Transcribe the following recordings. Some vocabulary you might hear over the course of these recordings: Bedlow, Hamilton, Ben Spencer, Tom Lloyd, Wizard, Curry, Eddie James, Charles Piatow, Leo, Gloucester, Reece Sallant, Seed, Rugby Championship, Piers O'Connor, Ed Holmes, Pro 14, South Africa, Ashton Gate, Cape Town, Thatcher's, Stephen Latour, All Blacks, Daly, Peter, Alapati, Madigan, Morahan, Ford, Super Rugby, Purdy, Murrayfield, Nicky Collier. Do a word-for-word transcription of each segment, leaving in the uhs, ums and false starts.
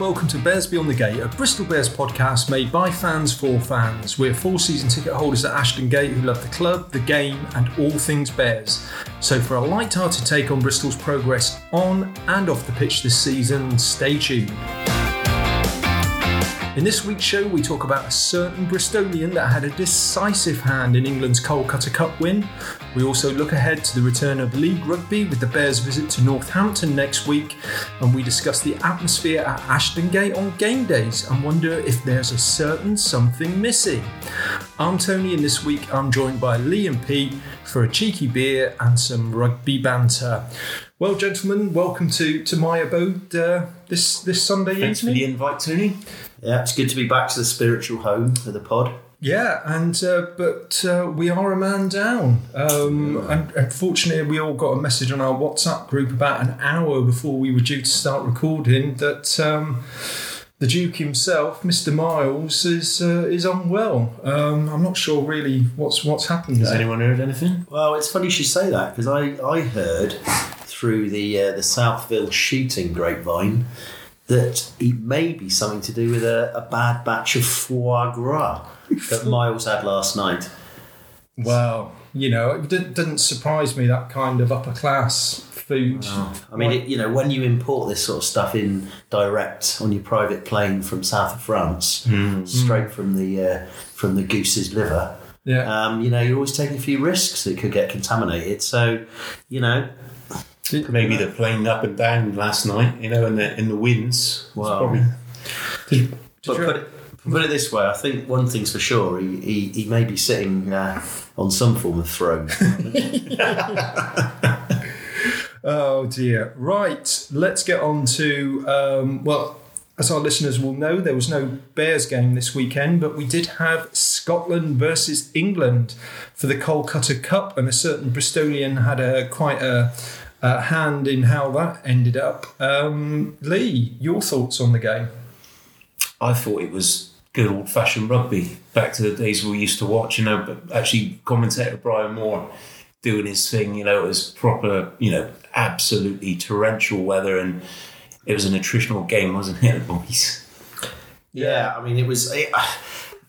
and welcome to Bears Beyond the Gate, a Bristol Bears podcast made by fans for fans. We're full season ticket holders at Ashton Gate who love the club, the game and all things Bears. So for a light-hearted take on Bristol's progress on and off the pitch this season, stay tuned. In this week's show, we talk about a certain Bristolian that had a decisive hand in England's Calcutta Cup win. We also look ahead to the return of League Rugby with the Bears' visit to Northampton next week. And we discuss the atmosphere at Ashton Gate on game days and wonder if there's a certain something missing. I'm Tony, and this week I'm joined by Lee and Pete for a cheeky beer and some rugby banter. Well, gentlemen, welcome to, to my abode uh, this, this Sunday Thanks evening. Thanks for the invite, Tony. Yeah, it's good to be back to the spiritual home of the pod. Yeah, and uh, but uh, we are a man down. Um, and unfortunately, we all got a message on our WhatsApp group about an hour before we were due to start recording that um, the Duke himself, Mister Miles, is uh, is unwell. Um, I'm not sure really what's what's happened. Has anyone heard anything? Well, it's funny you should say that because I, I heard through the uh, the Southville shooting grapevine that it may be something to do with a, a bad batch of foie gras that Miles had last night. Well, you know, it didn't, didn't surprise me, that kind of upper class food. Oh, I mean, it, you know, when you import this sort of stuff in direct on your private plane from south of France, mm. straight from the uh, from the goose's liver, yeah. um, you know, you're always taking a few risks that could get contaminated. So, you know... Maybe the plane up and down last night, you know, in the in the winds. Well, probably... did, did but put it, put it this way, I think one thing's for sure: he he, he may be sitting uh, on some form of throne. Oh dear! Right, let's get on to um, well. As our listeners will know, there was no Bears game this weekend, but we did have Scotland versus England for the Calcutta Cup, and a certain Bristolian had a quite a. Uh, hand in how that ended up. Um, Lee, your thoughts on the game? I thought it was good old-fashioned rugby, back to the days we used to watch, you know, but actually commentator Brian Moore doing his thing, you know, it was proper, you know, absolutely torrential weather, and it was an attritional game, wasn't it, boys? Yeah, I mean, it was, it,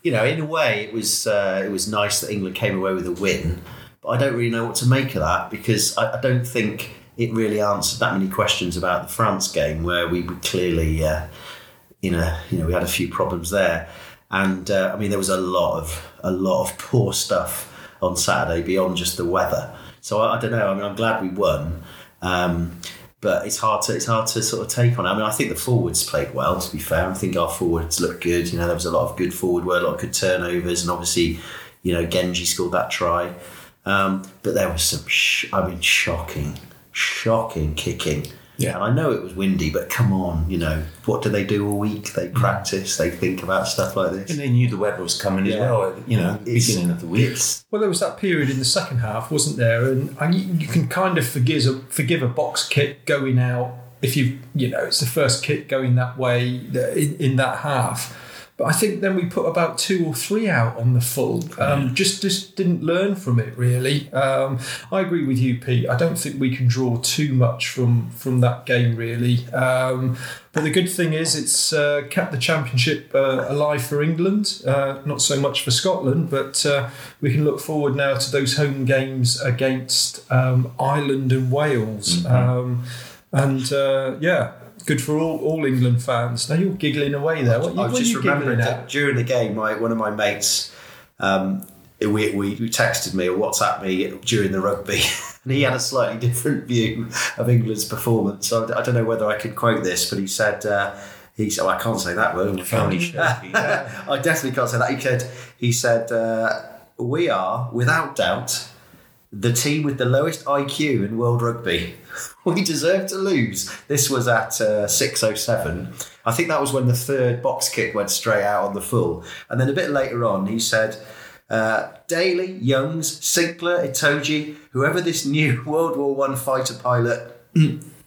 you know, in a way, it was uh, it was nice that England came away with a win, but I don't really know what to make of that because I, I don't think... it really answered that many questions about the France game, where we were clearly, uh, you know, you know, we had a few problems there, and uh, I mean, there was a lot of a lot of poor stuff on Saturday beyond just the weather. So I, I don't know. I mean, I'm glad we won, um, but it's hard to it's hard to sort of take on. I mean, I think the forwards played well. To be fair, I think our forwards looked good. You know, there was a lot of good forward work, a lot of good turnovers, and obviously, you know, Genji scored that try, um, but there was some, sh- I mean, shocking. Shocking kicking. Yeah. And I know it was windy, but come on, you know, what do they do all week? They practice, they think about stuff like this. And they knew the weather was coming yeah. as well, you know, it's, beginning of the week. Well, there was that period in the second half, wasn't there? And, and you, you can kind of forgive a, forgive a box kick going out if you, you know, it's the first kick going that way in, in that half. But I think then we put about two or three out on the full. Um, just just didn't learn from it, really. Um, I agree with you, Pete. I don't think we can draw too much from, from that game, really. Um, but the good thing is it's uh, kept the championship uh, alive for England, uh, not so much for Scotland, but uh, we can look forward now to those home games against um, Ireland and Wales. Mm-hmm. Um, and, uh, yeah... Good for all, all England fans. Now you're giggling away there. What, I was just remembering that during the game, my one of my mates, um, we, we we texted me or WhatsApp me during the rugby, and he had a slightly different view of England's performance. So I don't know whether I could quote this, but he said uh, he said oh, I can't say that word. Family show. I definitely can't say that. He said he said uh, we are without doubt the team with the lowest I Q in world rugby. We deserve to lose. This was at uh, six oh seven. I think that was when the third box kick went straight out on the full. And then a bit later on, he said, uh, Daly, Youngs, Sinkler, Itoji, whoever this new World War One fighter pilot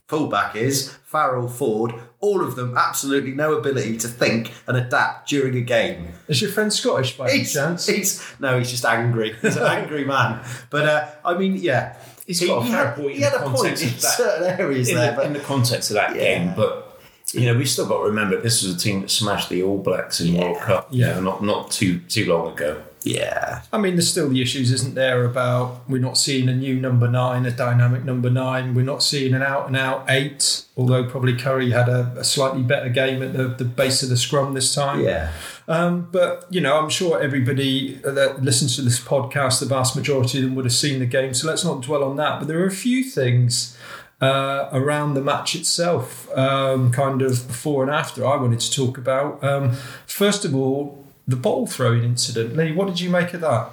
fullback is, Farrell, Ford, all of them absolutely no ability to think and adapt during a game. Is your friend Scottish by any chance? He's, no, he's just angry. He's an angry man. But, uh, I mean, yeah... He's he, got a fair he point had, in the context of that. In certain areas in there, the, but, in the context of that yeah. game, but you know, we've still got to remember this was a team that smashed the All Blacks in the yeah. World Cup, yeah, you know, not not too too long ago. Yeah. I mean, there's still the issues, isn't there, about we're not seeing a new number nine, a dynamic number nine. We're not seeing an out-and-out eight, although probably Curry had a, a slightly better game at the, the base of the scrum this time. Yeah. Um, but, you know, I'm sure everybody that listens to this podcast, the vast majority of them would have seen the game, so let's not dwell on that. But there are a few things uh, around the match itself, um, kind of before and after, I wanted to talk about. Um, first of all, the bottle throwing incident. Lee, what did you make of that?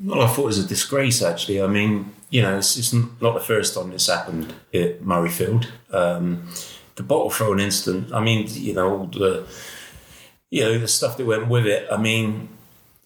Well, I thought it was a disgrace, actually. I mean, you know, it's, it's not the first time this happened at Murrayfield. Um, the bottle throwing incident, I mean, you know, all the, you know, the stuff that went with it, I mean,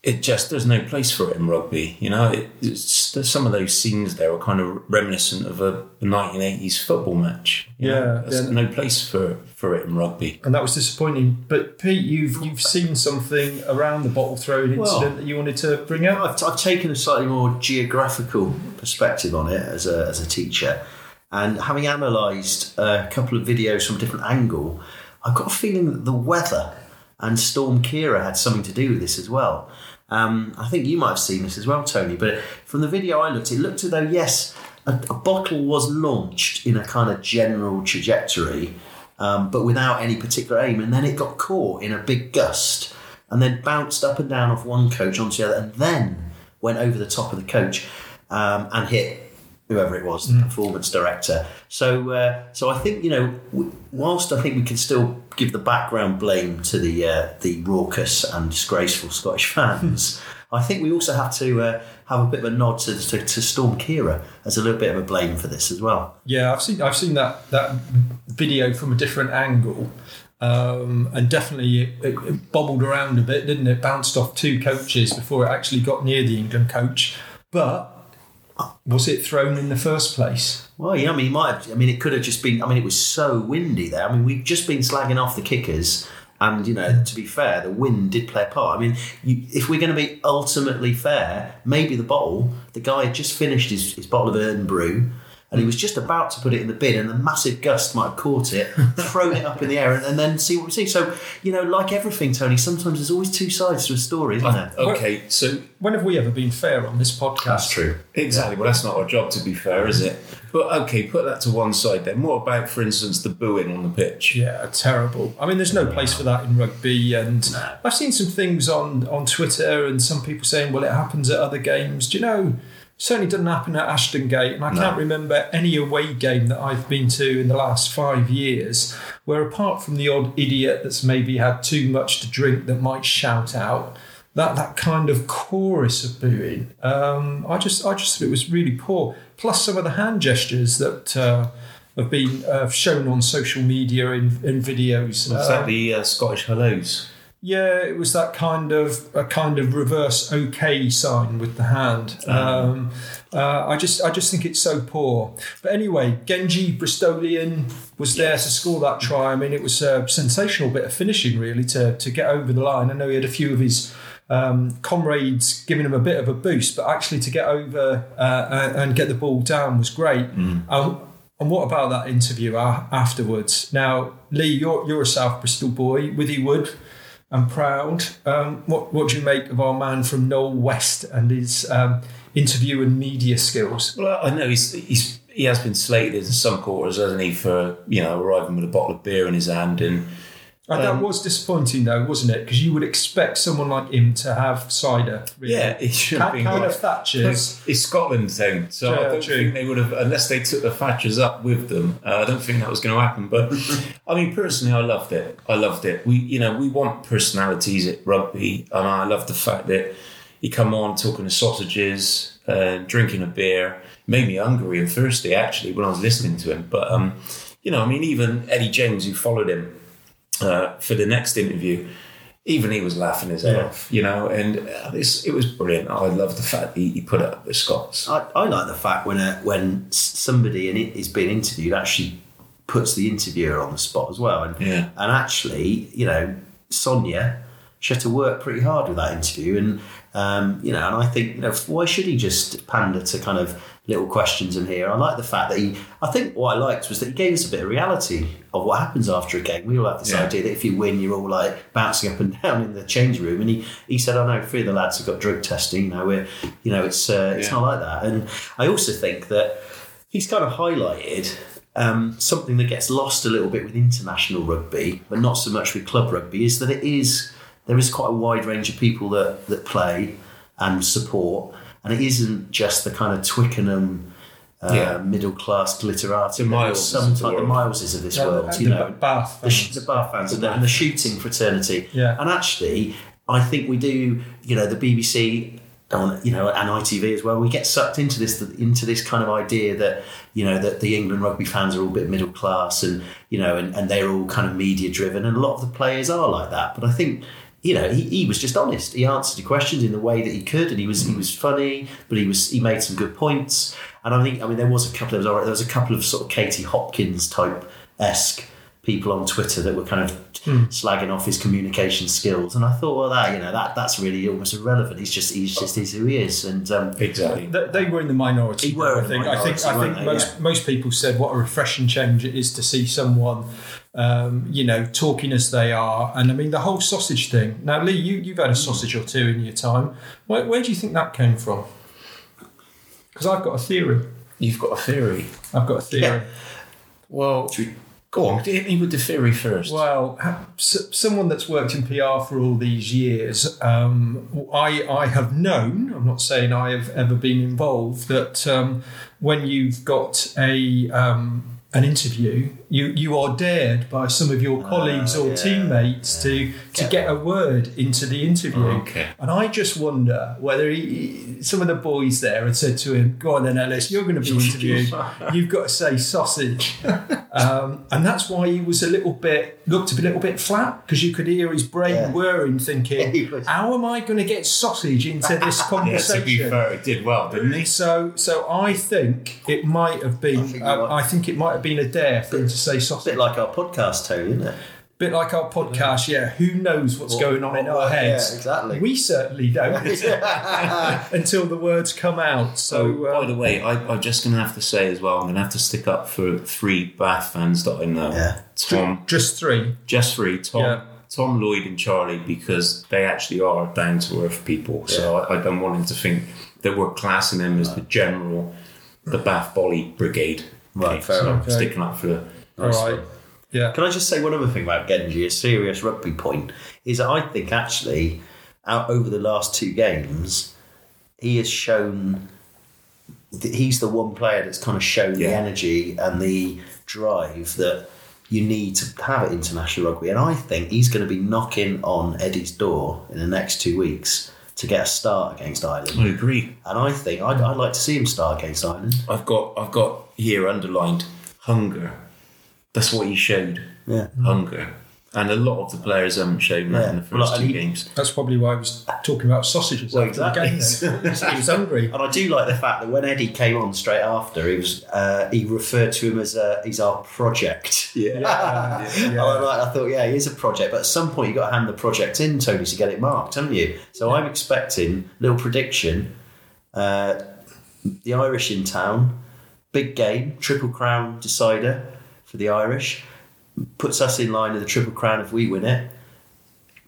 it just, there's no place for it in rugby. You know, it, it's, there's some of those scenes there are kind of reminiscent of a nineteen eighties football match. You yeah, know, there's yeah. no place for for it in rugby, and that was disappointing. But Pete, you've you've seen something around the bottle throwing incident well, that you wanted to bring up. I've, I've taken a slightly more geographical perspective on it as a as a teacher, and having analysed a couple of videos from a different angle, I've got a feeling that the weather and Storm Ciara had something to do with this as well. Um, I think you might have seen this as well, Tony, but from the video I looked, it looked as though, yes, a, a bottle was launched in a kind of general trajectory, um, but without any particular aim, and then it got caught in a big gust and then bounced up and down off one coach onto the other and then went over the top of the coach um, and hit whoever it was, the mm. performance director. So, uh, so I think, you know, whilst I think we can still give the background blame to the uh, the raucous and disgraceful Scottish fans, I think we also have to uh, have a bit of a nod to, to, to Storm Ciara as a little bit of a blame for this as well. Yeah, I've seen I've seen that that video from a different angle. Um, and definitely it, it, it bobbled around a bit, didn't it? Bounced off two coaches before it actually got near the England coach, but. Was it thrown in the first place? Well, yeah, I mean, it might have, I mean, it could have just been. I mean, it was so windy there. I mean, we've just been slagging off the kickers, and you know, to be fair, the wind did play a part. I mean, you, if we're going to be ultimately fair, maybe the bottle, the guy had just finished his, his bottle of Urn Brew, and he was just about to put it in the bin, and the massive gust might have caught it, thrown it up in the air, and, and then see what we see. So, you know, like everything, Tony, sometimes there's always two sides to a story, isn't there? Okay, so when have we ever been fair on this podcast? That's true. Exactly. Well, that's not our job to be fair, is it? But, okay, put that to one side then. What about, for instance, the booing on the pitch? Yeah, terrible. I mean, there's no place for that in rugby. And no. I've seen some things on, on Twitter and some people saying, well, it happens at other games. Do you know... Certainly doesn't happen at Ashton Gate, and I no. can't remember any away game that I've been to in the last five years where, apart from the odd idiot that's maybe had too much to drink that might shout out, that that kind of chorus of booing. Um, I just, I just, it was really poor. Plus, some of the hand gestures that uh, have been uh, shown on social media in, in videos. Was uh, that the uh, Scottish hellos? Yeah, it was that kind of a kind of reverse OK sign with the hand. Um, uh, I just I just think it's so poor. But anyway, Genji, Bristolian, was there yes. to score that try. I mean, it was a sensational bit of finishing, really, to, to get over the line. I know he had a few of his um, comrades giving him a bit of a boost, but actually to get over uh, and get the ball down was great. Mm. Um, And what about that interview afterwards? Now, Lee, you're, you're a South Bristol boy, Withy Wood. I'm proud. Um, what, what do you make of our man from Knoll West and his um, interview and media skills? Well, I know he's, he's he has been slated in some quarters, hasn't he, for you know arriving with a bottle of beer in his hand. And, um, and that was disappointing, though, wasn't it? Because you would expect someone like him to have cider. Really. Yeah, it should have been kind right. of Thatcher's. It's Scotland's thing, so yeah, I don't true. think they would have, unless they took the Thatcher's up with them. Uh, I don't think that was going to happen. But I mean, personally, I loved it. I loved it. We, you know, we want personalities at rugby, and I love the fact that you come on talking to sausages, uh, drinking a beer. It made me hungry and thirsty actually when I was listening to him. But um, you know, I mean, even Eddie James, who followed him. Uh, for the next interview, even he was laughing his head yeah. off, you know, and uh, this, it was brilliant. I love the fact that he put it up with Scots. I, I like the fact when a, when somebody in it is being interviewed actually puts the interviewer on the spot as well, and yeah. and actually, you know, Sonia, she had to work pretty hard with that interview. And, um, you know, and I think, you know, why should he just pander to kind of little questions in here? I like the fact that he, I think what I liked was that he gave us a bit of reality of what happens after a game. We all have this yeah. idea that if you win, you're all like bouncing up and down in the change room. And he, he said, I know three of the lads have got drug testing. You know, we're, you know, it's, uh, it's yeah. not like that. And I also think that he's kind of highlighted Um, something that gets lost a little bit with international rugby, but not so much with club rugby, is that it is there is quite a wide range of people that, that play and support, and it isn't just the kind of Twickenham uh, yeah. middle class glitterati. The Miles, sometimes the, the Mileses of this yeah, world, and you the know, Bath fans. the, the Bath fans, the and, the, and the shooting fraternity. Yeah. And actually, I think we do. You know, the B B C. On, you know, and I T V as well, we get sucked into this into this kind of idea that, you know, that the England rugby fans are all a bit middle class, and, you know, and, and they're all kind of media driven, and a lot of the players are like that. But I think, you know, he, he was just honest. He answered the questions in the way that he could, and he was he was funny, but he was he made some good points. And I think, I mean, there was a couple of there was a couple of sort of Katie Hopkins type esque people on Twitter that were kind of mm. slagging off his communication skills, and I thought, well, that you know that that's really almost irrelevant. He's just he's just he's who he is, and um, exactly they, they were in the minority. They were. I think I think I think most yeah. most people said what a refreshing change it is to see someone, um, you know, talking as they are. And I mean the whole sausage thing. Now, Lee, you you've had a sausage or two in your time. Where, where do you think that came from? Because I've got a theory. You've got a theory. I've got a theory. Yeah. Well. Go on, hit me with the theory first. Well, someone that's worked in P R for all these years, um, I, I have known, I'm not saying I have ever been involved, that um, when you've got a um, an interview, you, you are dared by some of your colleagues uh, or yeah, teammates yeah. to, to yeah. get a word into the interview. Okay. And I just wonder whether he, some of the boys there had said to him, go on then, Ellis, you're going to be interviewed. You've got to say sausage. Um, and that's why he was a little bit, looked a little bit flat, because you could hear his brain yeah. whirring, thinking, how am I going to get sausage into this conversation? Yeah, to be fair, it did well, didn't he? So, so I think it might have been, I think, uh, I think it might have been a dare for him to say sausage. A bit like our podcast, Tony, isn't it? Bit like our podcast, yeah. Who knows what's what, going on what, in our heads? Yeah, exactly. We certainly don't until the words come out. So, oh, uh, by the way, I, I'm just going to have to say as well, I'm going to have to stick up for three Bath fans that I know. Yeah. Tom, just three, just three. Tom, yeah. Tom, Lloyd, and Charlie, because they actually are down to earth people. Yeah. So I, I don't want them to think that we're classing them as right. the general, the Bath Bolly Brigade. Right, fair enough. So okay. Sticking up for. All right. Yeah. Can I just say one other thing about Genji, a serious rugby point, is that I think actually out over the last two games, he has shown that he's the one player that's kind of shown yeah. the energy and the drive that you need to have at international rugby. And I think he's going to be knocking on Eddie's door in the next two weeks to get a start against Ireland. I agree. And I think I'd, I'd like to see him start against Ireland. I've got I've got here underlined hunger. That's what he showed, yeah. hunger. And a lot of the players haven't shown that yeah. in the first well, two he, games. That's probably why I was talking about sausages well, after exactly. the games. He was hungry. And I do like the fact that when Eddie came on straight after, he was uh, he referred to him as uh, he's our project. Yeah. yeah, yeah. And I'm like, I thought, yeah, he is a project. But at some point, you've got to hand the project in, Tony, to get it marked, haven't you? So yeah. I'm expecting, little prediction, uh, the Irish in town, big game, Triple Crown decider, for the Irish, puts us in line with the Triple Crown if we win it.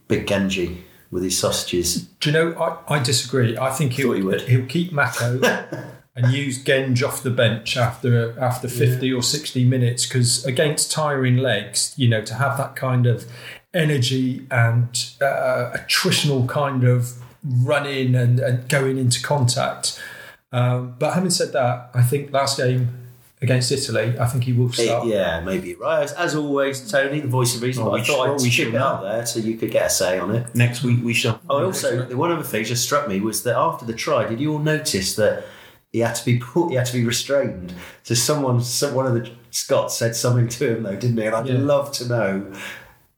Big Genji with his sausages. Do you know, I, I disagree. I think he'll, he would. he'll keep Matto and use Genji off the bench after after fifty yeah. or sixty minutes, because against tiring legs, you know, to have that kind of energy and uh, attritional kind of running and, and going into contact. Um, but having said that, I think last game against Italy, I think he will start. It, yeah, maybe right. As always, Tony, the voice of reason. Well, I thought sure, I'd we should it out there so you could get a say on it. Next week we shall. Oh, also, one other thing just struck me was that after the try, did you all notice that he had to be put, he had to be restrained? So someone, some, one of the Scots said something to him though, didn't he? And I'd yeah. love to know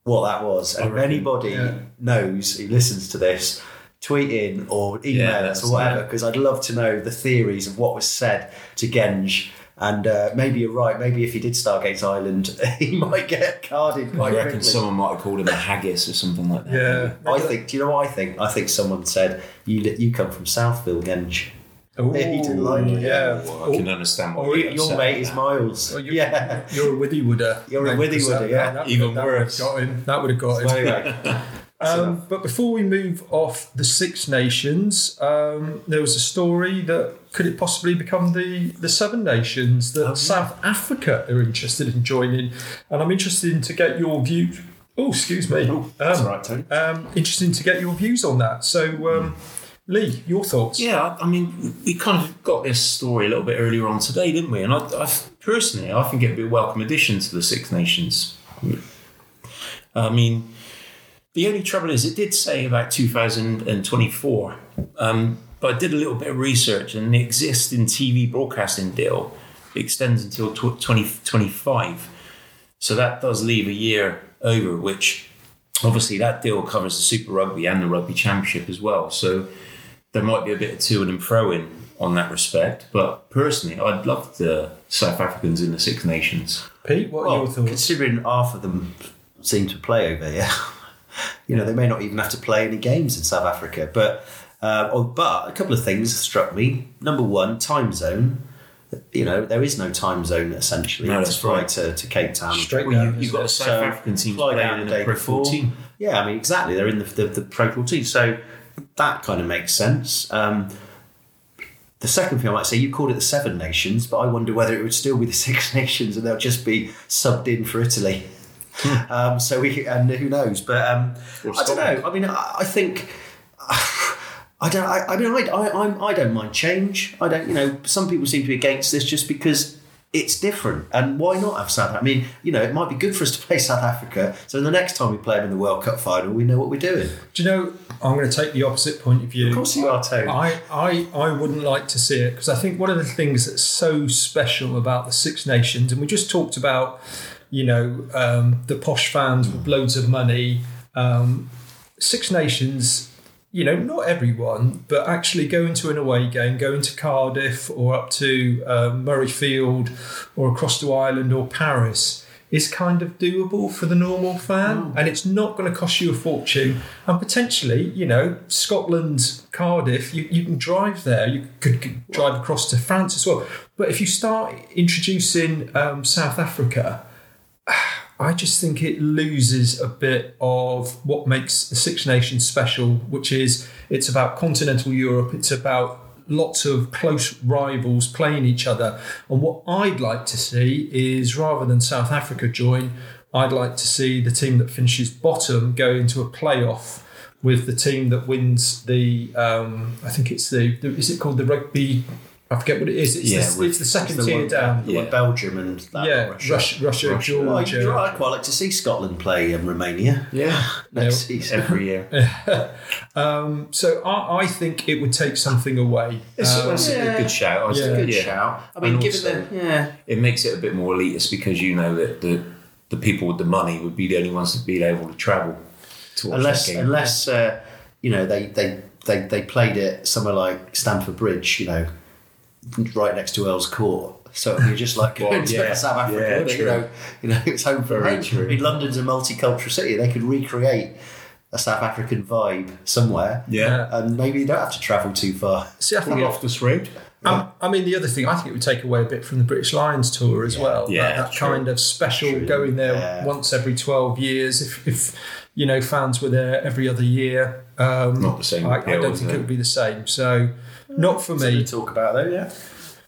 what that was. And if anybody yeah. knows who listens to this, tweet in or email yeah, us or whatever, because I'd love to know the theories of what was said to Genji And uh, maybe you're right. Maybe if he did Stargate Island, he might get carded by I reckon quickly. Someone might have called him a haggis or something like that. Yeah, maybe. I think. Do you know what I think? I think someone said, "You you come from Southville, Genji." Ooh, he didn't like it. Yeah, well, I can understand what you your mate is Miles. Well, you're, yeah, you're a withywooder. You're a withywooder. Yeah, that even that worse. Got him. That would have got him. Um, but before we move off the Six Nations, um, there was a story that could it possibly become the, the Seven Nations that oh, yeah. South Africa are interested in joining, and I'm interested in to get your view. Oh, excuse me. Oh, that's um, all right, Tony. Um, interesting to get your views on that. So, um, Lee, your thoughts? Yeah, I mean, we kind of got this story a little bit earlier on today, didn't we? And I, I personally, I think it'd be a welcome addition to the Six Nations. I mean. The only trouble is it did say about two thousand twenty-four, um, but I did a little bit of research and the existing T V broadcasting deal extends until twenty twenty-five. So that does leave a year over, which obviously that deal covers the Super Rugby and the Rugby Championship as well. So there might be a bit of to and fro in on that respect. But personally, I'd love the South Africans in the Six Nations. Pete, what are well, your thoughts? Considering half of them seem to play over here. You know, they may not even have to play any games in South Africa. But uh, or, but a couple of things struck me. Number one, time zone. You know, there is no time zone, essentially, no, to fly right. to, to Cape Town. Straight well, down. You, you've got a South so African team playing in the Pro fourteen. Yeah, I mean, exactly. They're in the, the, the Pro fourteen. So that kind of makes sense. Um, the second thing I might say, you called it the Seven Nations, but I wonder whether it would still be the Six Nations and they'll just be subbed in for Italy. um, so we and who knows, but um, I don't know. I mean, I, I think I don't. I, I mean, I, I I'm I don't mind change. I don't. You know, some people seem to be against this just because it's different. And why not have South Africa? I mean, you know, it might be good for us to play South Africa. So the next time we play them in the World Cup final, we know what we're doing. Do you know? I'm going to take the opposite point of view. Of course you are, Tony. I, I, I wouldn't like to see it because I think one of the things that's so special about the Six Nations, and we just talked about. You know, um, the posh fans with loads of money. Um, Six Nations, you know, not everyone, but actually going to an away game, going to Cardiff or up to uh, Murrayfield or across to Ireland or Paris is kind of doable for the normal fan. Mm. And it's not going to cost you a fortune. And potentially, you know, Scotland, Cardiff, you, you can drive there. You could, could drive across to France as well. But if you start introducing um, South Africa... I just think it loses a bit of what makes the Six Nations special, which is it's about continental Europe. It's about lots of close rivals playing each other. And what I'd like to see is rather than South Africa join, I'd like to see the team that finishes bottom go into a playoff with the team that wins the, um, I think it's the, the, is it called the rugby... I forget what it is. It's, yeah, the, with, it's the second it's the tier one, down. Yeah. Like Belgium and that yeah, Russia. Russia, Russia, Russia, Georgia. Well, I'd quite like to see Scotland play um, Romania. Yeah, next season every year. um, so I, I think it would take something away. It's, um, it's yeah. a good shout. It's yeah. a good yeah. shout. I mean, and given also, the, yeah, it makes it a bit more elitist because you know that the the people with the money would be the only ones that be able to travel. To watch unless, that game. unless uh, you know they, they they they played it somewhere like Stamford Bridge, you know. Right next to Earl's Court, so you're just like going well, yeah, to South Africa. Yeah, you know, you know, it's home for home. I mean, London's a multicultural city; they could recreate a South African vibe somewhere. Yeah, and maybe you don't have to travel too far. See, I think off off this road. Yeah. I mean, the other thing I think it would take away a bit from the British Lions tour as yeah. well. Yeah, that, that kind of special true. going there yeah. once every twelve years. If, if you know fans were there every other year, um, not the same. I, appeal, I don't think it would be the same. So. Not for me. To talk about though, yeah.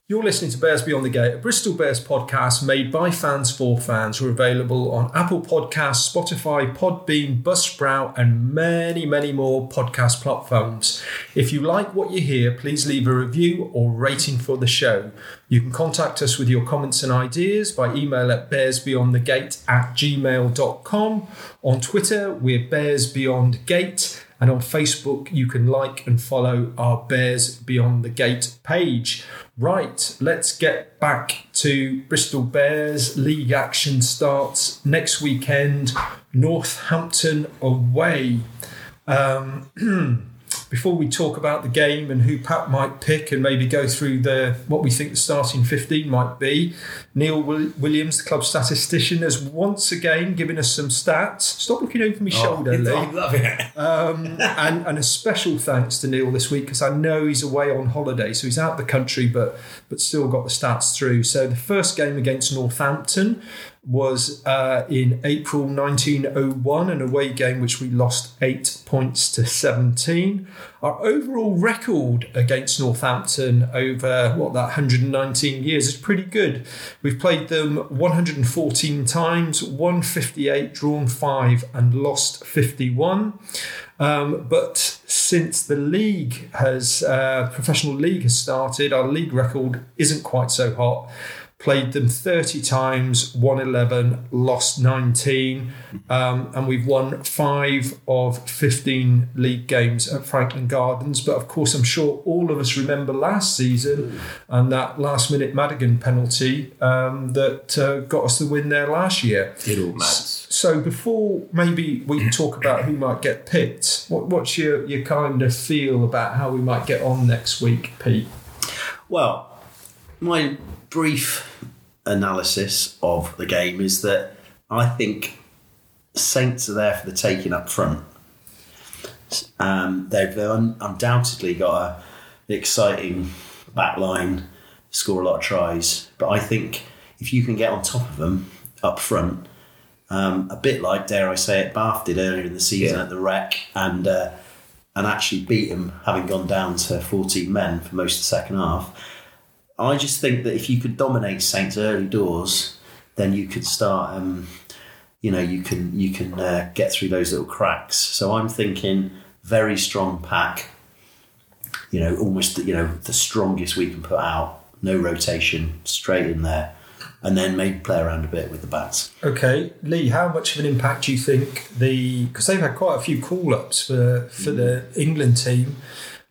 You're listening to Bears Beyond the Gate, a Bristol Bears podcast made by fans for fans. We're available on Apple Podcasts, Spotify, Podbean, Buzzsprout, and many, many more podcast platforms. If you like what you hear, please leave a review or rating for the show. You can contact us with your comments and ideas by email at bears beyond the gate at gmail dot com. On Twitter, we're Bears Beyond Gate. And on Facebook, you can like and follow our Bears Beyond the Gate page. Right, let's get back to Bristol Bears. League action starts next weekend, Northampton away. Um, before we talk about the game and who Pat might pick and maybe go through the what we think the starting fifteen might be, Neil Williams, the club statistician, has once again given us some stats. Stop looking over my oh, shoulder, Lee. I love it. Um, and, and a special thanks to Neil this week, because I know he's away on holiday, so he's out of the country, but but still got the stats through. So the first game against Northampton was uh, in April nineteen oh one, an away game which we lost eight points to seventeen. Our overall record against Northampton over, what, that one hundred nineteen years is pretty good. We've played them one hundred fourteen times, won fifty-eight, drawn five and lost fifty-one. Um, but since the league has, uh, professional league has started, our league record isn't quite so hot. Played them thirty times, won eleven, lost nineteen, um, and we've won five of fifteen league games at Franklin Gardens. But of course, I'm sure all of us remember last season and that last-minute Madigan penalty um, that uh, got us the win there last year. It all matters. So before maybe we talk about who might get picked, what, what's your, your kind of feel about how we might get on next week, Pete? Well, my brief analysis of the game is that I think Saints are there for the taking up front. Um, they've un- undoubtedly got a, an exciting back line, score a lot of tries, but I think if you can get on top of them up front, um, a bit like, dare I say it, Bath did earlier in the season yeah. at the Wreck, and uh, and actually beat them, having gone down to fourteen men for most of the second half. I just think that if you could dominate Saints early doors, then you could start. Um, you know, you can you can uh, get through those little cracks. So I'm thinking very strong pack. You know, almost you know the strongest we can put out. No rotation, straight in there, and then maybe play around a bit with the bats. Okay, Lee, how much of an impact do you think the? Because they've had quite a few call-ups for for the England team.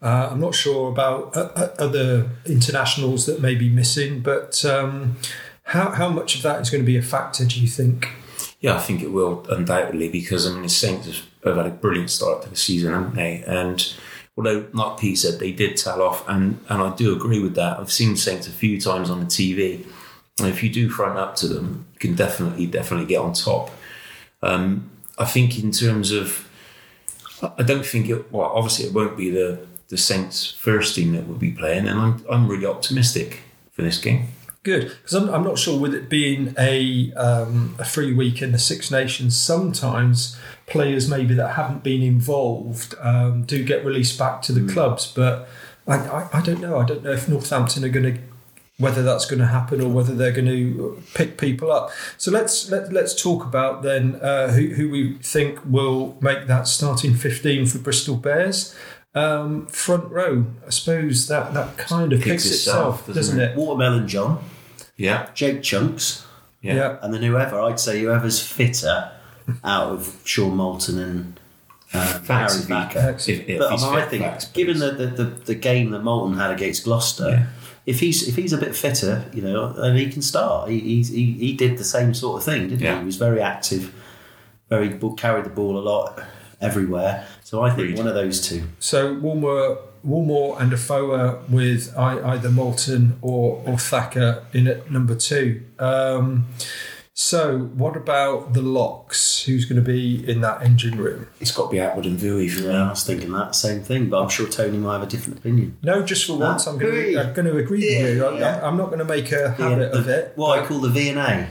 Uh, I'm not sure about uh, other internationals that may be missing, but um, how how much of that is going to be a factor, do you think? Yeah, I think it will, undoubtedly, because I mean the Saints have had a brilliant start to the season, haven't they? And although, like Pete said, they did tell off, and, and I do agree with that. I've seen Saints a few times on the T V, and if you do front up to them, you can definitely, definitely get on top. Um, I think in terms of... I don't think it... Well, obviously it won't be the... the Saints' first team that will be playing, and I'm I'm really optimistic for this game. Good, because I'm I'm not sure with it being a um, a free week in the Six Nations, sometimes players maybe that haven't been involved um, do get released back to the mm. clubs, but I, I I don't know I don't know if Northampton are going to whether that's going to happen or whether they're going to pick people up. So let's let, let's talk about then uh, who who we think will make that starting fifteen for Bristol Bears. Um, front row, I suppose that, that kind of picks itself, doesn't, doesn't it? it? Watermelon John, yeah, Jake Chunks, yeah. yeah, and then whoever I'd say whoever's fitter out of Sean Moulton and uh, Fax, Fax, if, if but I think, Fax, given the, the, the, the game that Moulton had against Gloucester, yeah. if he's if he's a bit fitter, you know, then he can start. He he he, he did the same sort of thing, didn't yeah. he? He was very active, very carried the ball a lot. Everywhere, so I think one of those two. So Woolmore, Woolmore and Afoa with either Moulton or or Thacker in at number two. Um, so what about the locks? Who's going to be in that engine room? It's got to be Atwood and Vui. Yeah, I was thinking that same thing, but I'm sure Tony might have a different opinion. No, just for once, I'm going to, I'm going to agree yeah. with you. I'm, I'm not going to make a habit the, of it. What I call the V and A.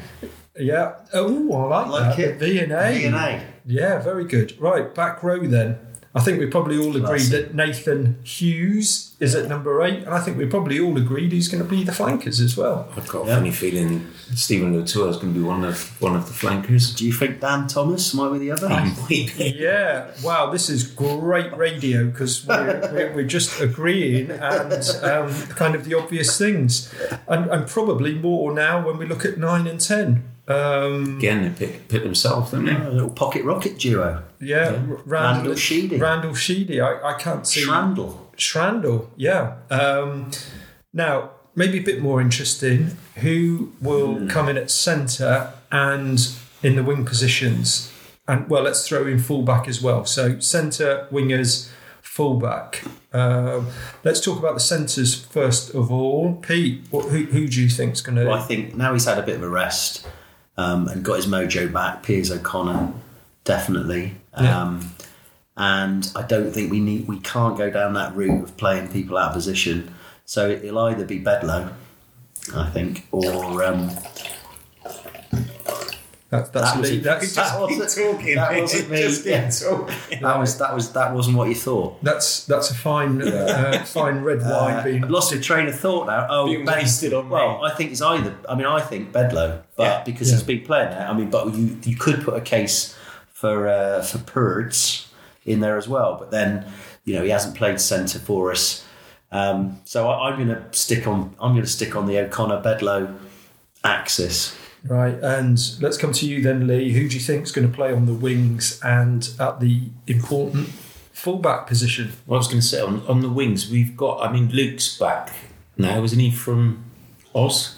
Yeah. Oh, I like, I like that. It. The V and A. V and A. Yeah, very good. Right, back row then. I think we probably all agreed that Nathan Hughes is at number eight, and I think we probably all agreed he's going to be the flankers as well. I've got yeah. a funny feeling Stephen Latour is going to be one of one of the flankers. Do you think Dan Thomas might be the other? yeah. Wow, this is great radio because we're, we're, we're just agreeing and um, kind of the obvious things, and, and probably more now when we look at nine and ten. Um, Again, they pick, pick themselves, don't they? A little pocket rocket duo. Yeah, yeah. Randall, Randall Sheedy. Randall Sheedy. I, I can't see. Shrandall. Shrandall, yeah. Um, now, maybe a bit more interesting, who will mm. come in at centre and in the wing positions? And, well, let's throw in full-back as well. So, centre, wingers, fullback. Um, let's talk about the centres first of all. Pete, what, who, who do you think's going to... Well, I think now he's had a bit of a rest um, and got his mojo back. Piers O'Connor, definitely. Um, yeah. And I don't think we need... We can't go down that route of playing people out of position. So it'll either be Bedlow, I think, or... Um, That, that's that, me. That's, that, that wasn't talking. That wasn't me. Just yeah. talking. That was that was that wasn't what you thought. That's that's a fine yeah. uh, fine red wine. Uh, being I've lost a train of thought now. Oh, being wasted on. Well, me. I think it's either. I mean, I think Bedlow, but yeah. because yeah. he's been playing now. I mean, but you you could put a case for uh, for Purds in there as well. But then you know he hasn't played centre for us, um, so I, I'm going to stick on. I'm going to stick on the O'Connor Bedlow axis. Right, and let's come to you then, Lee. Who do you think is going to play on the wings and at the important fullback position? Well, I was going to say, on, on the wings, we've got, I mean, Luke's back now, isn't he, from Oz?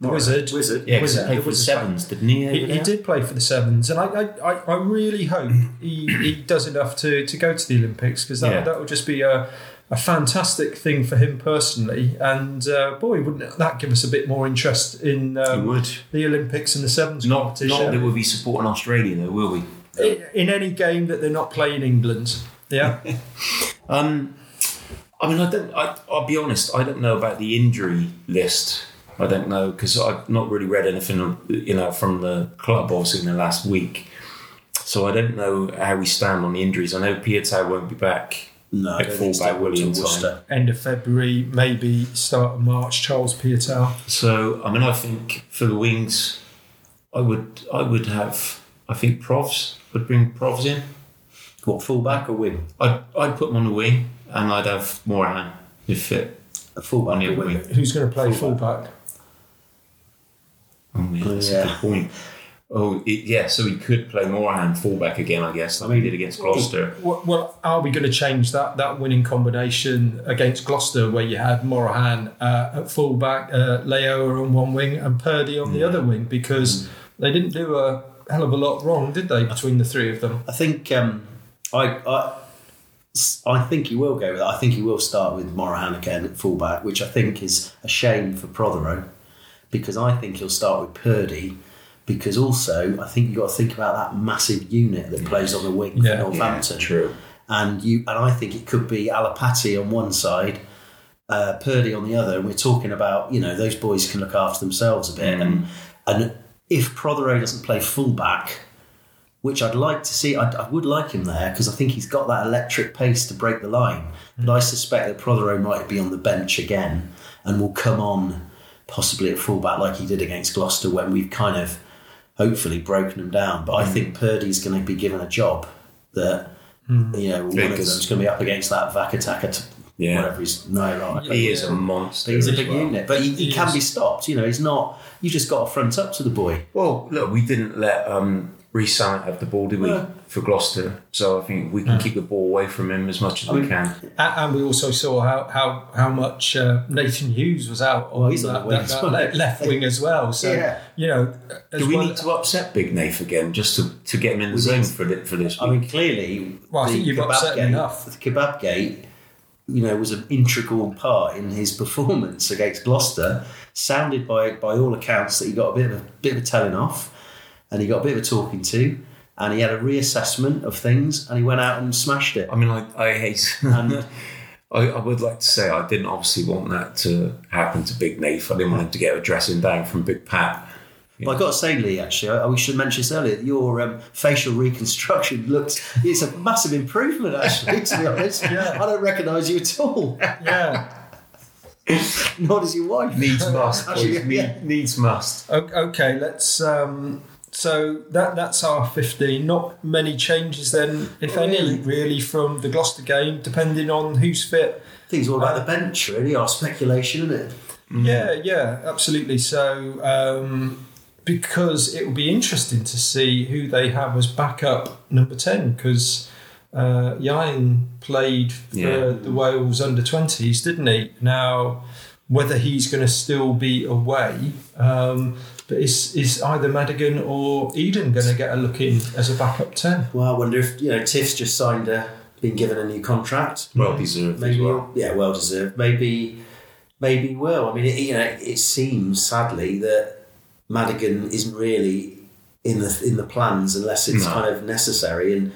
The Wizard. Wizard. Yeah, Wizard played for the Sevens, didn't he? He, he did play for the Sevens, and I I, I really hope he, he does enough to, to go to the Olympics, because that, yeah. that would just be a... a fantastic thing for him personally, and uh, boy, wouldn't that give us a bit more interest in um, the Olympics and the sevens not, competition? Not that we'll be supporting Australia, though, will we? In, in any game that they're not playing England, yeah. um, I mean, I don't. I, I'll be honest. I don't know about the injury list. I don't know because I've not really read anything, you know, from the club obviously in the last week. So I don't know how we stand on the injuries. I know Peter won't be back. No, fullback Williams. End of February, maybe start of March. Charles Piatow. So, I mean, I think for the wings, I would, I would have, I think Profs would bring Profs in. What, fullback or wing? I'd, I'd put him on the wing, and I'd have Morahan if fit. A fullback on the wing. Who's going to play fullback? fullback? Oh, yeah, that's yeah. a good point. Oh, it, yeah, so he could play Morahan fullback again, I guess, like I mean, he did against Gloucester. Well, well, are we going to change that that winning combination against Gloucester where you had Morahan uh, at fullback, uh, Leo on one wing and Purdy on mm. the other wing? Because mm. they didn't do a hell of a lot wrong, did they, between the three of them? I think um, I, I I think he will go with that. I think he will start with Morahan again at fullback, which I think is a shame for Prothero because I think he'll start with Purdy. Because also, I think you've got to think about that massive unit that plays on the wing yeah, for Northampton. Yeah, true. And you and I think it could be Alapati on one side, uh, Purdy on the other. And we're talking about, you know, those boys can look after themselves a bit. Mm. And and if Prothero doesn't play fullback, which I'd like to see, I'd, I would like him there because I think he's got that electric pace to break the line. Mm. But I suspect that Prothero might be on the bench again and will come on possibly at fullback like he did against Gloucester when we've kind of hopefully broken them down, but I think Purdy's going to be given a job that mm. you know one because of them's going to be up against that Vac attacker, to yeah. whatever he's no right. He is a monster. But he's a big well. unit, but he, he, he can is. be stopped. You know, he's not. You just got to front up to the boy. Well, look, we didn't let um, Reece Sallant have the ball, did we, no. for Gloucester? So I think we can no. keep the ball away from him as much as I we mean, can. And we also saw how how how much uh, Nathan Hughes was out on, well, he's that, on the wing, that, that left wing as well. So. Yeah. You know, do we well, need to upset Big Nath again just to, to get him in the zone for for this? Week? I mean, clearly, well, I think you've upset him enough. The Kebab Gate, you know, was an integral part in his performance against Gloucester. Sounded by by all accounts that he got a bit of a bit of a telling off, and he got a bit of a talking to, and he had a reassessment of things, and he went out and smashed it. I mean, I, I hate. And, I, I would like to say I didn't obviously want that to happen to Big Nath. I didn't want him to get a dressing down from Big Pat. Yeah. But I've got to say, Lee, actually, I, we should mention this earlier, your um, facial reconstruction looked, it's a massive improvement, actually, to be honest. Yeah. I don't recognise you at all. Yeah. Nor does your wife. Needs must. Actually, yeah. Needs must. Okay, let's... Um, so that that's our fifteen. Not many changes then, if yeah. any, really, from the Gloucester game, depending on who's fit. I think it's all about uh, the bench, really, our speculation, isn't it? Mm. Yeah, yeah, absolutely. So... Um, because it will be interesting to see who they have as backup number ten, because uh, Yine played for yeah. the Wales under twenties, didn't he? Now, whether he's going to still be away, um, but is, is either Madigan or Eden going to get a look in as a backup ten? Well, I wonder if, you know, Tiff's just signed a been given a new contract. Well deserved maybe, as well. Yeah, well deserved. Maybe, maybe will. I mean, it, you know, it seems sadly that Madigan isn't really in the in the plans unless it's no. kind of necessary. And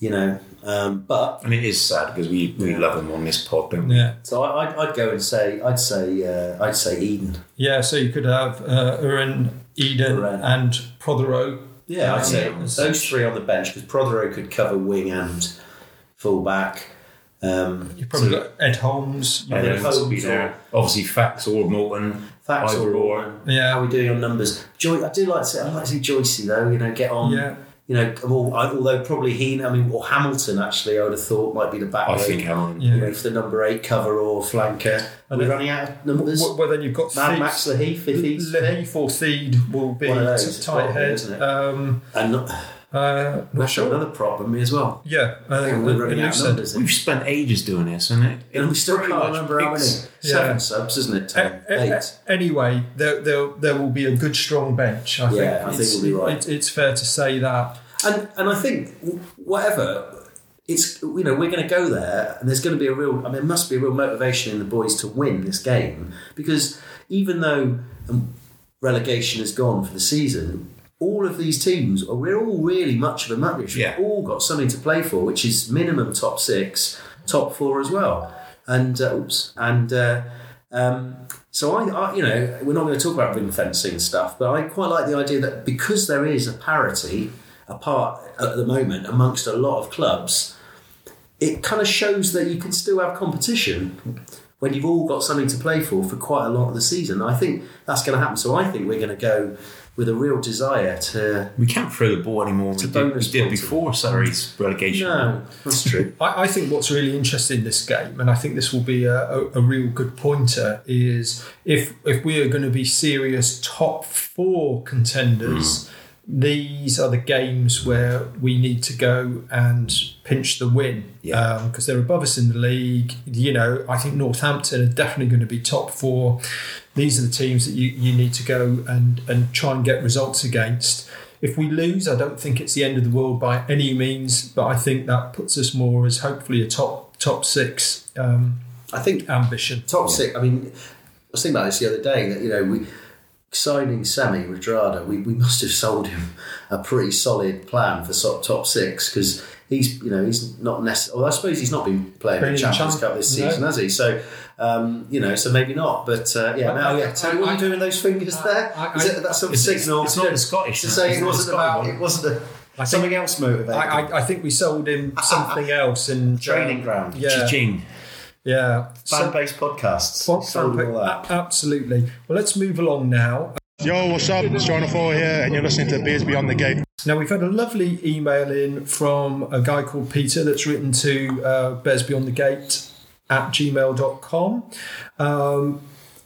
you know, um, but and it is sad because we, we yeah. love him on this pod, don't we? Yeah. So I, I'd I'd go and say I'd say uh, I'd say Eden. Yeah. So you could have uh, Uren, Eden, Uren. and Prothero. Yeah, I'd say those three on the bench because Prothero could cover wing and full back. Um, You've probably so got Ed Holmes. Ed Holmes, Holmes will be there. Obviously, Fax or Morton. Fax or Morton. Yeah. How are we doing on numbers? Joy, I do like to see, I like to see Joycey though. You know, get on. Yeah. You know, although probably he. I mean, or Hamilton actually. I would have thought might be the back. I think Hamilton. Yeah. You know, for the number eight cover or flanker. Are we running out of numbers? Well, well then you've got Mad Max Le Heath. Le Heath or Seed will be tight head, isn't it? Um, and not. Uh, That's sure. another problem as well. Yeah, I think we're running out of numbers. We've spent ages doing this, isn't it? And we still can't remember how many. Seven yeah. subs, isn't it? Ten, a- eight. A- anyway, there, there, there will be a good, strong bench. I yeah, think I think we'll be right. It, it's fair to say that. And and I think whatever it's, you know, we're going to go there, and there's going to be a real. I mean, there must be a real motivation in the boys to win this game because even though relegation is gone for the season. All of these teams, we're all really much of a muchness. We've yeah. all got something to play for, which is minimum top six, top four as well. And uh, oops, and uh, um, so I, I, you know, we're not going to talk about ring fencing and stuff, but I quite like the idea that because there is a parity apart at the moment amongst a lot of clubs, it kind of shows that you can still have competition. When you've all got something to play for for quite a lot of the season. I think that's going to happen. So I think we're going to go with a real desire to... We can't throw the ball anymore. We did, we did before Surrey's relegation. No, that's true. I, I think what's really interesting in this game, and I think this will be a, a, a real good pointer, is if if we are going to be serious top four contenders... Mm. These are the games where we need to go and pinch the win because yeah. um, they're above us in the league. You know, I think Northampton are definitely going to be top four. These are the teams that you, you need to go and, and try and get results against. If we lose, I don't think it's the end of the world by any means, but I think that puts us more as hopefully a top top six. Um, I think ambition top yeah. six. I mean, I was thinking about this the other day that you know we. Signing Sammy Redrada, we, we must have sold him a pretty solid plan for top, top six because he's you know he's not necessarily. Well, I suppose he's not been playing in the Champions Cup this season, no. has he? So um, you know, so maybe not. But uh, yeah, now yeah, Terry, what are you doing those fingers I, there? I, I, Is it, that's some signal. It's, it's not the Scottish. To say it wasn't about. It wasn't a. I something think, else motivated. I, I, I think we sold him something else in training um, ground. Yeah. Ching. Yeah, fan-based so, podcasts. Fan fan pa- absolutely. Well, let's move along now. Yo, what's up? It's John O'Four here, and you're listening to Beers Beyond the Gate. Now, we've had a lovely email in from a guy called Peter that's written to uh, beersbeyondthegate at gmail dot com. Um,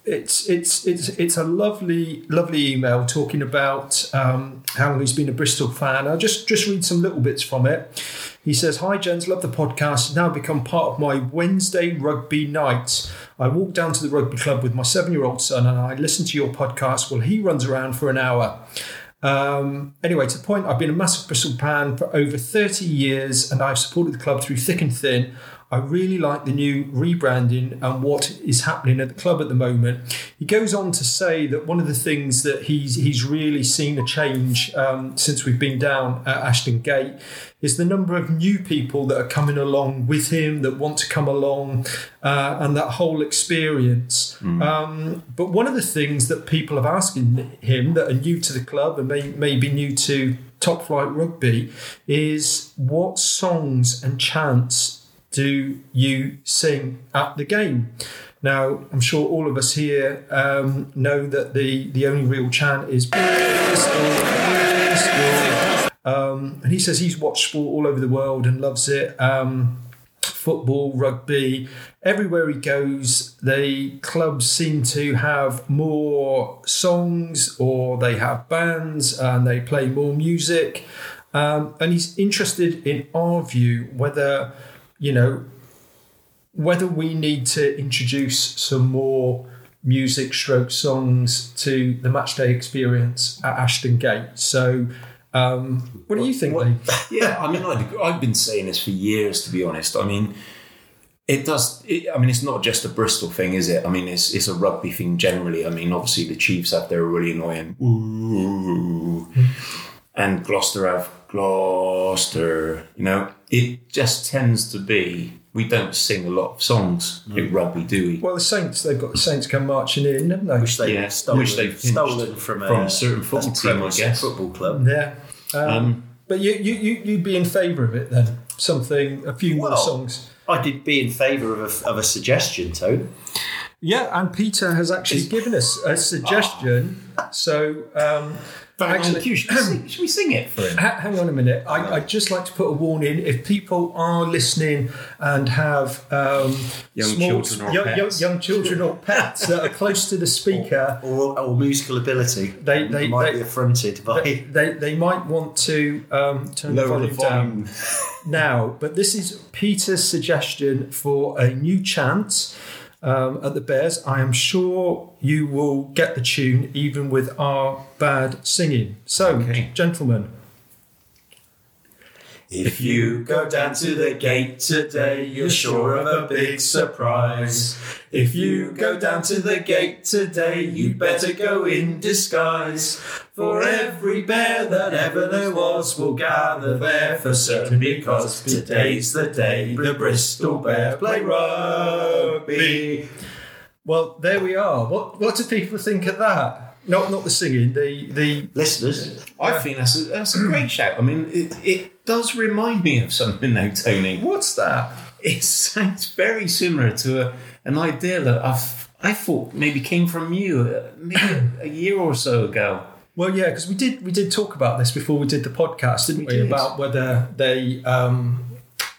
it's it's it's it's a lovely lovely email talking about um, how long he's been a Bristol fan. I'll just just read some little bits from it. He says, "Hi, gents, love the podcast. It's now become part of my Wednesday rugby night. I walk down to the rugby club with my seven-year-old son and I listen to your podcast while he runs around for an hour. Um, anyway, to the point, I've been a massive Bristol fan for over thirty years and I've supported the club through thick and thin. I really like the new rebranding and what is happening at the club at the moment." He goes on to say that one of the things that he's he's really seen a change um, since we've been down at Ashton Gate is the number of new people that are coming along with him, that want to come along, uh, and that whole experience. Mm. Um, but one of the things that people have asked him that are new to the club and may, may be new to top flight rugby is what songs and chants do you sing at the game? Now, I'm sure all of us here um, know that the, the only real chant is um, and he says he's watched sport all over the world and loves it. Um, football, rugby, everywhere he goes, the clubs seem to have more songs or they have bands and they play more music. Um, and he's interested in our view whether... you know, whether we need to introduce some more music stroke songs to the matchday experience at Ashton Gate. So Um, what do you think? What, yeah, I mean, I'd, I've been saying this for years, to be honest. I mean, it does. It, I mean, it's not just a Bristol thing, is it? I mean, it's it's a rugby thing generally. I mean, obviously the Chiefs have their really annoying ooh, and Gloucester have Gloucester. You know, it just tends to be. We don't sing a lot of songs no. in rugby, do we? Well, the Saints, they've got the Saints come marching in, haven't they? Which they've yeah, stolen, they stolen from, a, from a certain football team, I guess. Football club. Yeah. Um, um, but you, you, you, you'd be in favour of it then? Something, a few well, more songs? I did be in favour of a, of a suggestion, Tone. Yeah, and Peter has actually Is, given us a suggestion. Oh. So... Um, Actually, should, we sing, should we sing it for him? Hang on a minute. I, I'd just like to put a warning. If people are listening and have um, young, small, children or young, pets. young, young children or pets that are close to the speaker or, or, or musical ability, they, they might they, be affronted by. They, they, they might want to um, turn the volume, the volume down now. But this is Peter's suggestion for a new chant. Um, at the Bears, I am sure you will get the tune even with our bad singing. So, okay. Gentlemen. If you go down to the gate today, you're sure of a big surprise. If you go down to the gate today, you'd better go in disguise. For every bear that ever there was will gather there for certain, because today's the day the Bristol Bears play rugby. Well, there we are. What what do people think of that? Not not the singing, the... the listeners. I think that's a, that's a great shout. I mean, it, it does remind me of something though, Tony. What's that? It sounds very similar to a, an idea that I've, I thought maybe came from you uh, maybe a, a year or so ago. Well, yeah, because we did we did talk about this before we did the podcast, didn't we? we? Did. About whether they... Um,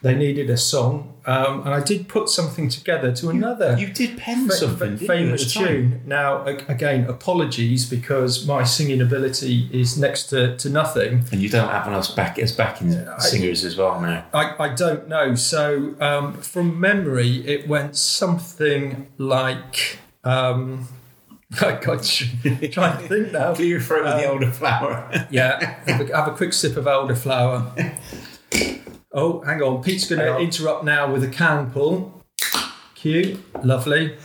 They needed a song, um, and I did put something together to another. You, you did pen fa- something, fa- famous tune. Now, again, apologies because my singing ability is next to, to nothing. And you don't have us back as backing I, singers as well now. I, I don't know. So, um, from memory, it went something like. Um, I got you. Trying to think now. Clear your throat um, with the elderflower. Yeah, have a, have a quick sip of elderflower. Oh, hang on. Pete's going to interrupt now with a can pull. Cue. Lovely.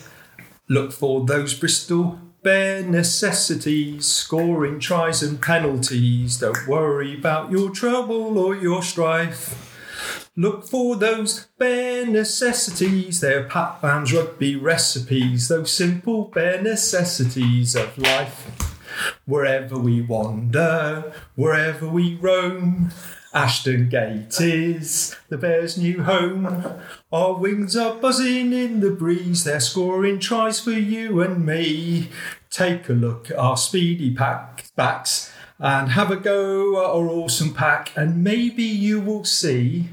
Look for those Bristol Bear necessities, scoring tries and penalties. Don't worry about your trouble or your strife. Look for those bare necessities, they're Pat Bam's rugby recipes, those simple bare necessities of life. Wherever we wander, wherever we roam, Ashton Gate is the Bears' new home. Our wings are buzzing in the breeze. They're scoring tries for you and me. Take a look at our speedy pack backs and have a go at our awesome pack. And maybe you will see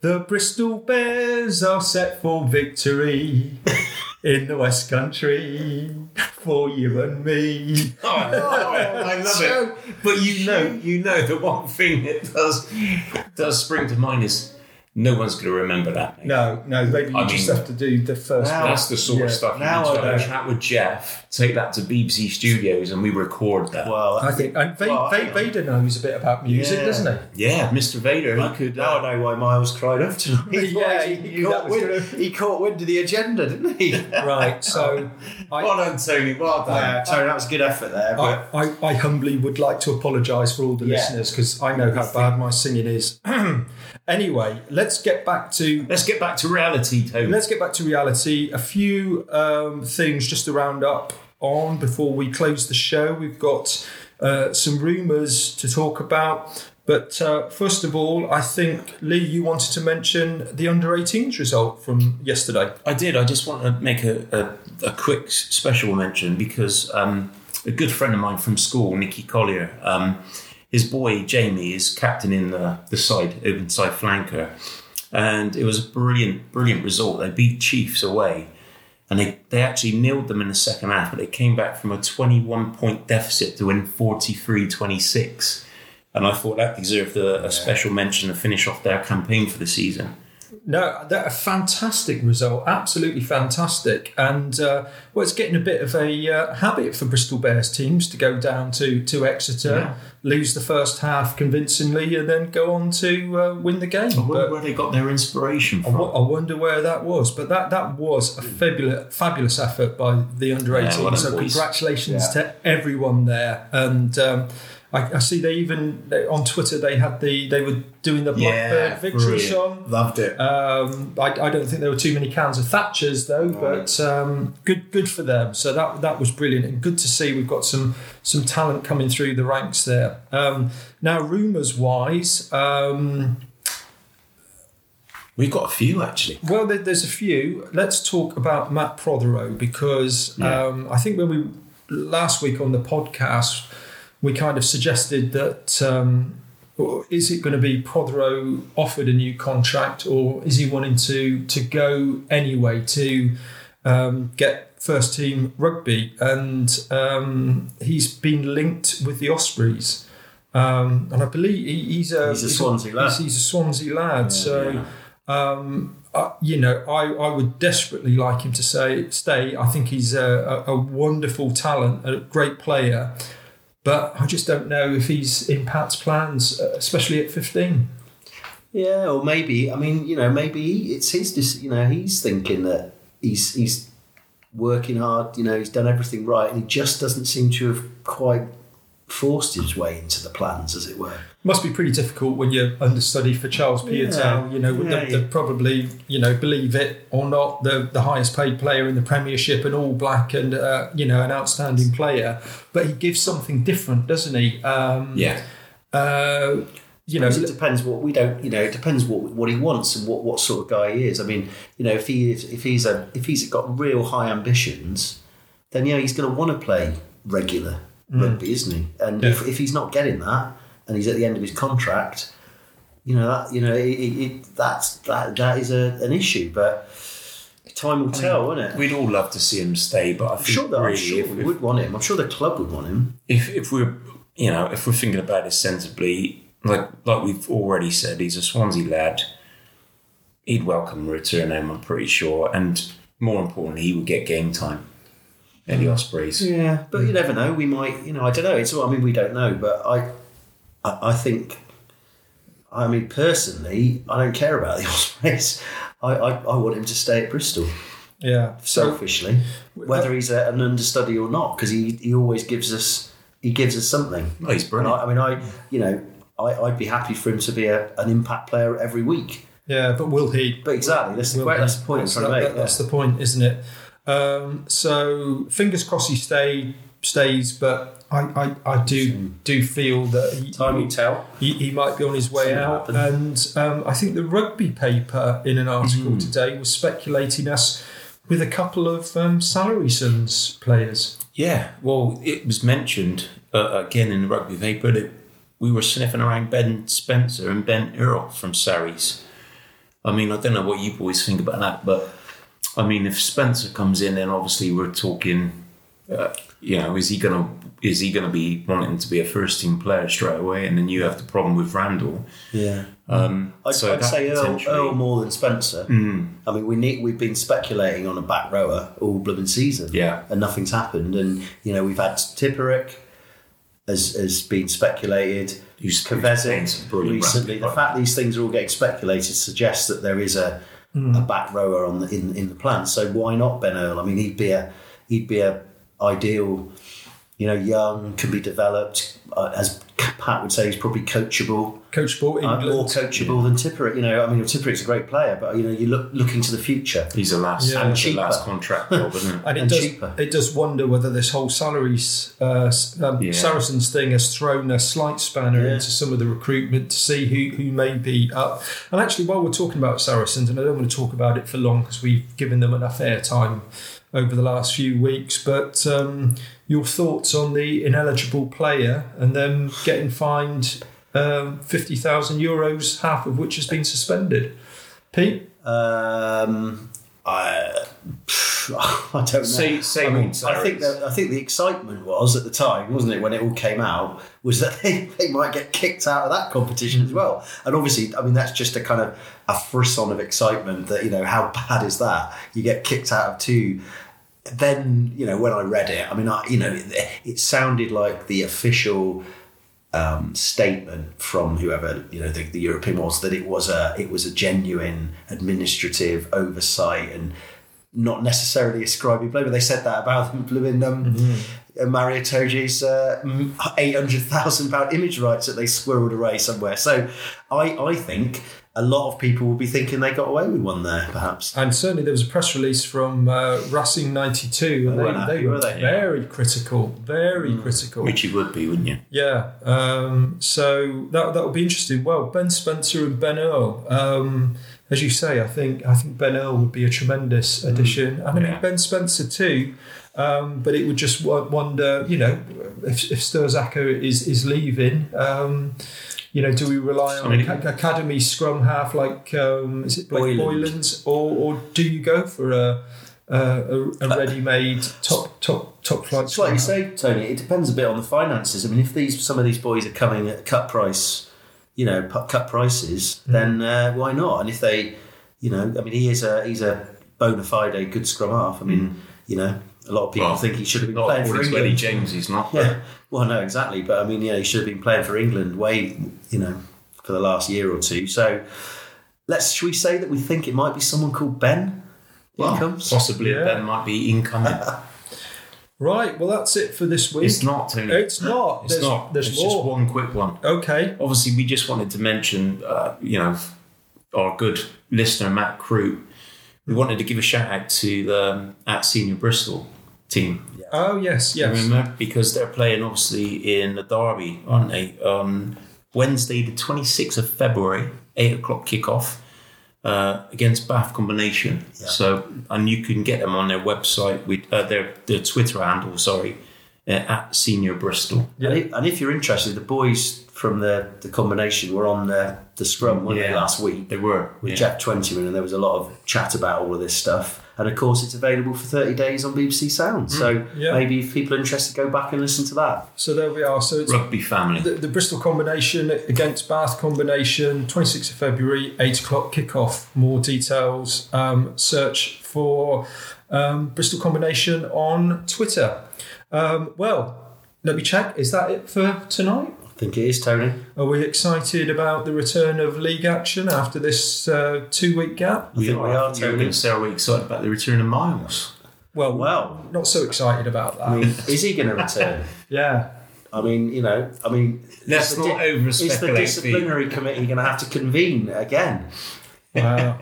the Bristol Bears are set for victory. In the West Country, for you and me. Oh, I love so, it. But you know, you know, the one thing that does does spring to mind is no one's going to remember that. Mate. No, no. Maybe you I just mean, have to do the first. Now, that's the sort yeah, of stuff. Now you need to chat with Jeff, take that to B B C Studios, and we record that. Well, I think and v- well, v- Vader knows a bit about music, yeah. doesn't he? Yeah, Mister Vader. I could. Now I know why Miles cried off tonight. Yeah, he, he, he, caught wind, gonna... he caught wind of the agenda, didn't he? Right. So, I, well done, Tony. Well done, uh, Tony. That was a good effort there. But... I, I, I humbly would like to apologise for all the yeah. listeners because I know how bad my singing is. Anyway, let's get back to let's get back to reality, Tony. Let's get back to reality. A few um, things just to round up on before we close the show. We've got uh, some rumours to talk about, but uh, first of all, I think Lee, you wanted to mention the under eighteens result from yesterday. I did. I just want to make a a, a quick special mention because um, a good friend of mine from school, Nicky Collier. Um, His boy, Jamie, is captain in the, the side, open side flanker. And it was a brilliant, brilliant result. They beat Chiefs away. And they, they actually nilled them in the second half, but they came back from a twenty-one point deficit to win forty-three twenty-six. And I thought that deserved a, a yeah. special mention to finish off their campaign for the season. No, that a fantastic result, absolutely fantastic. And uh, well, it's getting a bit of a uh, habit for Bristol Bears teams to go down to, to Exeter, yeah. lose the first half convincingly and then go on to uh, win the game. I wonder but where they got their inspiration from. I, w- I wonder where that was. But that, that was a fabulous, fabulous effort by the under eighteens. Yeah, well, so congratulations yeah. to everyone there. And um, I, I see they even, they, on Twitter, they had the they were doing the Blackbird yeah, victory brilliant. song. Loved it. Um, I, I don't think there were too many cans of Thatcher's, though, no. but um, good good for them. So that that was brilliant. And good to see we've got some some talent coming through the ranks there. Um, now, rumours-wise... Um, We've got a few, actually. Well, there, there's a few. Let's talk about Matt Prothero, because yeah. um, I think when we... Last week on the podcast... we kind of suggested that um, is it going to be Prothero offered a new contract, or is he wanting to to go anyway to um, get first team rugby? And um, he's been linked with the Ospreys, um, and I believe he, he's a he's a Swansea he's, lad. He's, he's a Swansea lad, yeah, so. Yeah. Um, Uh, you know, I, I would desperately like him to say stay. I think he's a, a, a wonderful talent, a great player, but I just don't know if he's in Pat's plans, especially at fifteen. Yeah, or maybe I mean, you know, maybe it's his. You know, he's thinking that he's he's working hard. You know, he's done everything right, and he just doesn't seem to have quite forced his way into the plans, as it were. Must be pretty difficult when you're understudy for Charles Piatow, yeah, you know, yeah, they're, they're probably, you know, believe it or not, the, the highest paid player in the Premiership, an all black and, uh, you know, an outstanding player. But he gives something different, doesn't he? Um, yeah. Uh, you know, it depends what we don't, you know, it depends what what he wants and what, what sort of guy he is. I mean, you know, if he is, if he's a, if he's got real high ambitions, then, you know, he's going to want to play regular mm. rugby, isn't he? And yeah. if, if he's not getting that, and he's at the end of his contract, you know, that, you know, it, it, that's, that, that is a, an issue, but time will tell, I mean, won't it? We'd all love to see him stay, but I think I'm sure that, really, I'm sure if, we would if, want him. I'm sure the club would want him. If if we're, you know, if we're thinking about this sensibly, like like we've already said, he's a Swansea lad. He'd welcome a return home, I'm pretty sure, and more importantly, he would get game time. Eddie Ospreys. Yeah, but you never know. We might, you know, I don't know. It's I mean, we don't know, but I. I think, I mean, personally, I don't care about the Ospreys. I, I, I want him to stay at Bristol. Yeah. Selfishly, whether he's a, an understudy or not, because he, he always gives us he gives us something. Well, he's brilliant. I, I mean, I you know, I, I'd be happy for him to be a, an impact player every week. Yeah, but will he? But exactly, that's, the, that's the point I'm trying to make. That's yeah. the point, isn't it? Um, so, fingers crossed he stay, stays, but... I, I, I do do feel that he, time will tell. He, he might be on his way out, and um, I think the rugby paper in an article mm. today was speculating us with a couple of um, salary sons players. Yeah, well, it was mentioned uh, again in the rugby paper that we were sniffing around Ben Spencer and Ben Earl from Sarries. I mean, I don't know what you boys think about that, but I mean, if Spencer comes in, then obviously we're talking. Uh, you know, is he gonna is he gonna be wanting to be a first team player straight away? And then you have the problem with Randall. Yeah, um, I'd, so I'd say Earl, Earl more than Spencer. Mm. I mean, we need we've been speculating on a back rower all blooming season. Yeah, and nothing's happened. And you know, we've had Tipperick as as been speculated. Who's Kvesic recently? The fact these things are all getting speculated suggests that there is a mm. a back rower on the, in in the plan. So why not Ben Earl? I mean, he'd be a he'd be a ideal, you know, young, can be developed. Uh, as Pat would say, he's probably coachable. Coachable, uh, more coachable yeah. than Tipperick. You know, I mean, Tipperick's a great player, but you know, you look looking to the future. He's a last, yeah. and cheaper. last contract, job, isn't it? and it and does. Cheaper. It does wonder whether this whole salaries uh, um, yeah. Saracens thing has thrown a slight spanner yeah. into some of the recruitment to see who who may be up. And actually, while we're talking about Saracens, and I don't want to talk about it for long because we've given them enough airtime over the last few weeks, but um, your thoughts on the ineligible player and them getting fined um, fifty thousand euros, half of which has been suspended? Pete? Um, I... I don't know. Say, say I, mean, I think that, I think the excitement was at the time, wasn't it, when it all came out, was that they, they might get kicked out of that competition as well. And obviously, I mean, that's just a kind of a frisson of excitement that, you know, how bad is that? You get kicked out of two. Then, you know, when I read it, I mean, I, you know, it, it sounded like the official um, statement from whoever, you know, the, the European was, that it was a it was a genuine administrative oversight and not necessarily ascribing blame. But they said that about them blooming um, mm-hmm. Mario Toji's uh, eight hundred thousand pounds image rights that they squirreled away somewhere. So I, I think a lot of people will be thinking they got away with one there, perhaps. And certainly there was a press release from uh, Racing ninety-two. And they, they, happy, they were they? very yeah. critical, very mm. critical. Which you would be, wouldn't you? Yeah. Um, so that that would be interesting. Well, Ben Spencer and Ben Earl, um, as you say, I think I think Ben Earl would be a tremendous addition. Mm. And yeah. I mean, Ben Spencer too. Um, but it would just wonder, you know, if, if Sterzako is, is leaving... Um, You know, do we rely on I mean, academy scrum half like um, is it Blake Boylan's, or, or do you go for a a, a ready-made top top top flight? It's like you say, Tony. It depends a bit on the finances. I mean, if these some of these boys are coming at cut price, you know, cut prices, mm. then uh, why not? And if they, you know, I mean, he is a he's a bona fide good scrum half. I mean, mm. you know, a lot of people well, think he should have been playing for England. Eddie James, he's not. Yeah. Well, no, exactly. But I mean, you know, he should have been playing for England way, you know, for the last year or two. So let's, should we say that we think it might be someone called Ben? Well, possibly yeah. Ben might be incoming. Right. Well, that's it for this week. It's not, Tony. It's not. It's there's, not. There's it's more. Just one quick one. Okay. Obviously, we just wanted to mention, uh, you know, our good listener, Matt Crute. We wanted to give a shout out to the At Senior Bristol team. Yeah. Oh, yes, yes. Remember? Because they're playing, obviously, in the derby, aren't they? Um, Wednesday, the twenty-sixth of February, eight o'clock kickoff uh, against Bath Combination. Yeah. So, and you can get them on their website, with uh, their, their Twitter handle, sorry, uh, At Senior Bristol. Yeah. And, if, and if you're interested, the boys from the, the Combination were on the, the scrum, weren't yeah. they, last week? They were. With yeah. Jack Twentyman, and there was a lot of chat about all of this stuff. And of course, it's available for thirty days on B B C Sound. So yeah. maybe if people are interested, go back and listen to that. So there we are. So it's Rugby Family. The, the Bristol Combination against Bath Combination, twenty-sixth of February, eight o'clock kickoff. More details, um, search for um, Bristol Combination on Twitter. Um, well, let me check. Is that it for tonight? I think it is, Tony. Are we excited about the return of league action after this uh, two-week gap? I we think are, we are, Tony. So are we excited about the return of Miles? Well, well, not so excited about that. I mean, is he going to return? Yeah. I mean, you know, I mean... Let's not di- over-speculate. Is the disciplinary committee going to have to convene again? Wow.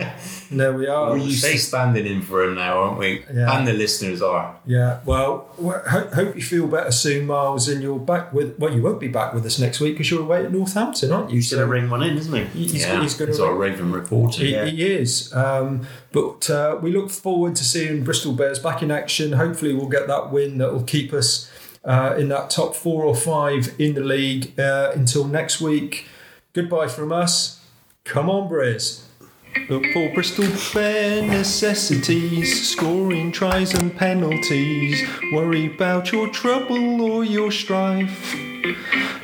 There we are. We're used to standing in for him now, aren't we? Yeah. And the listeners are. Yeah. Well, hope, hope you feel better soon, Miles. And you're back with. Well, you won't be back with us next week because you're away at Northampton, aren't you? He's so, going to ring one in, isn't he? He's, yeah. He's going to. He's our Raven reporter. He, yeah. he is. Um, but uh, we look forward to seeing Bristol Bears back in action. Hopefully, we'll get that win that will keep us uh, in that top four or five in the league uh, until next week. Goodbye from us. Come on, Braves. Look for Bristol Bear necessities, scoring tries and penalties. Worry about your trouble or your strife.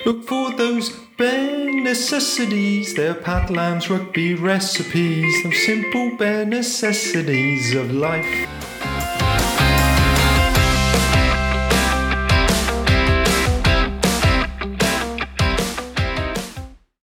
Look for those Bear necessities, they're Pat Lamb's rugby recipes, those simple Bear necessities of life.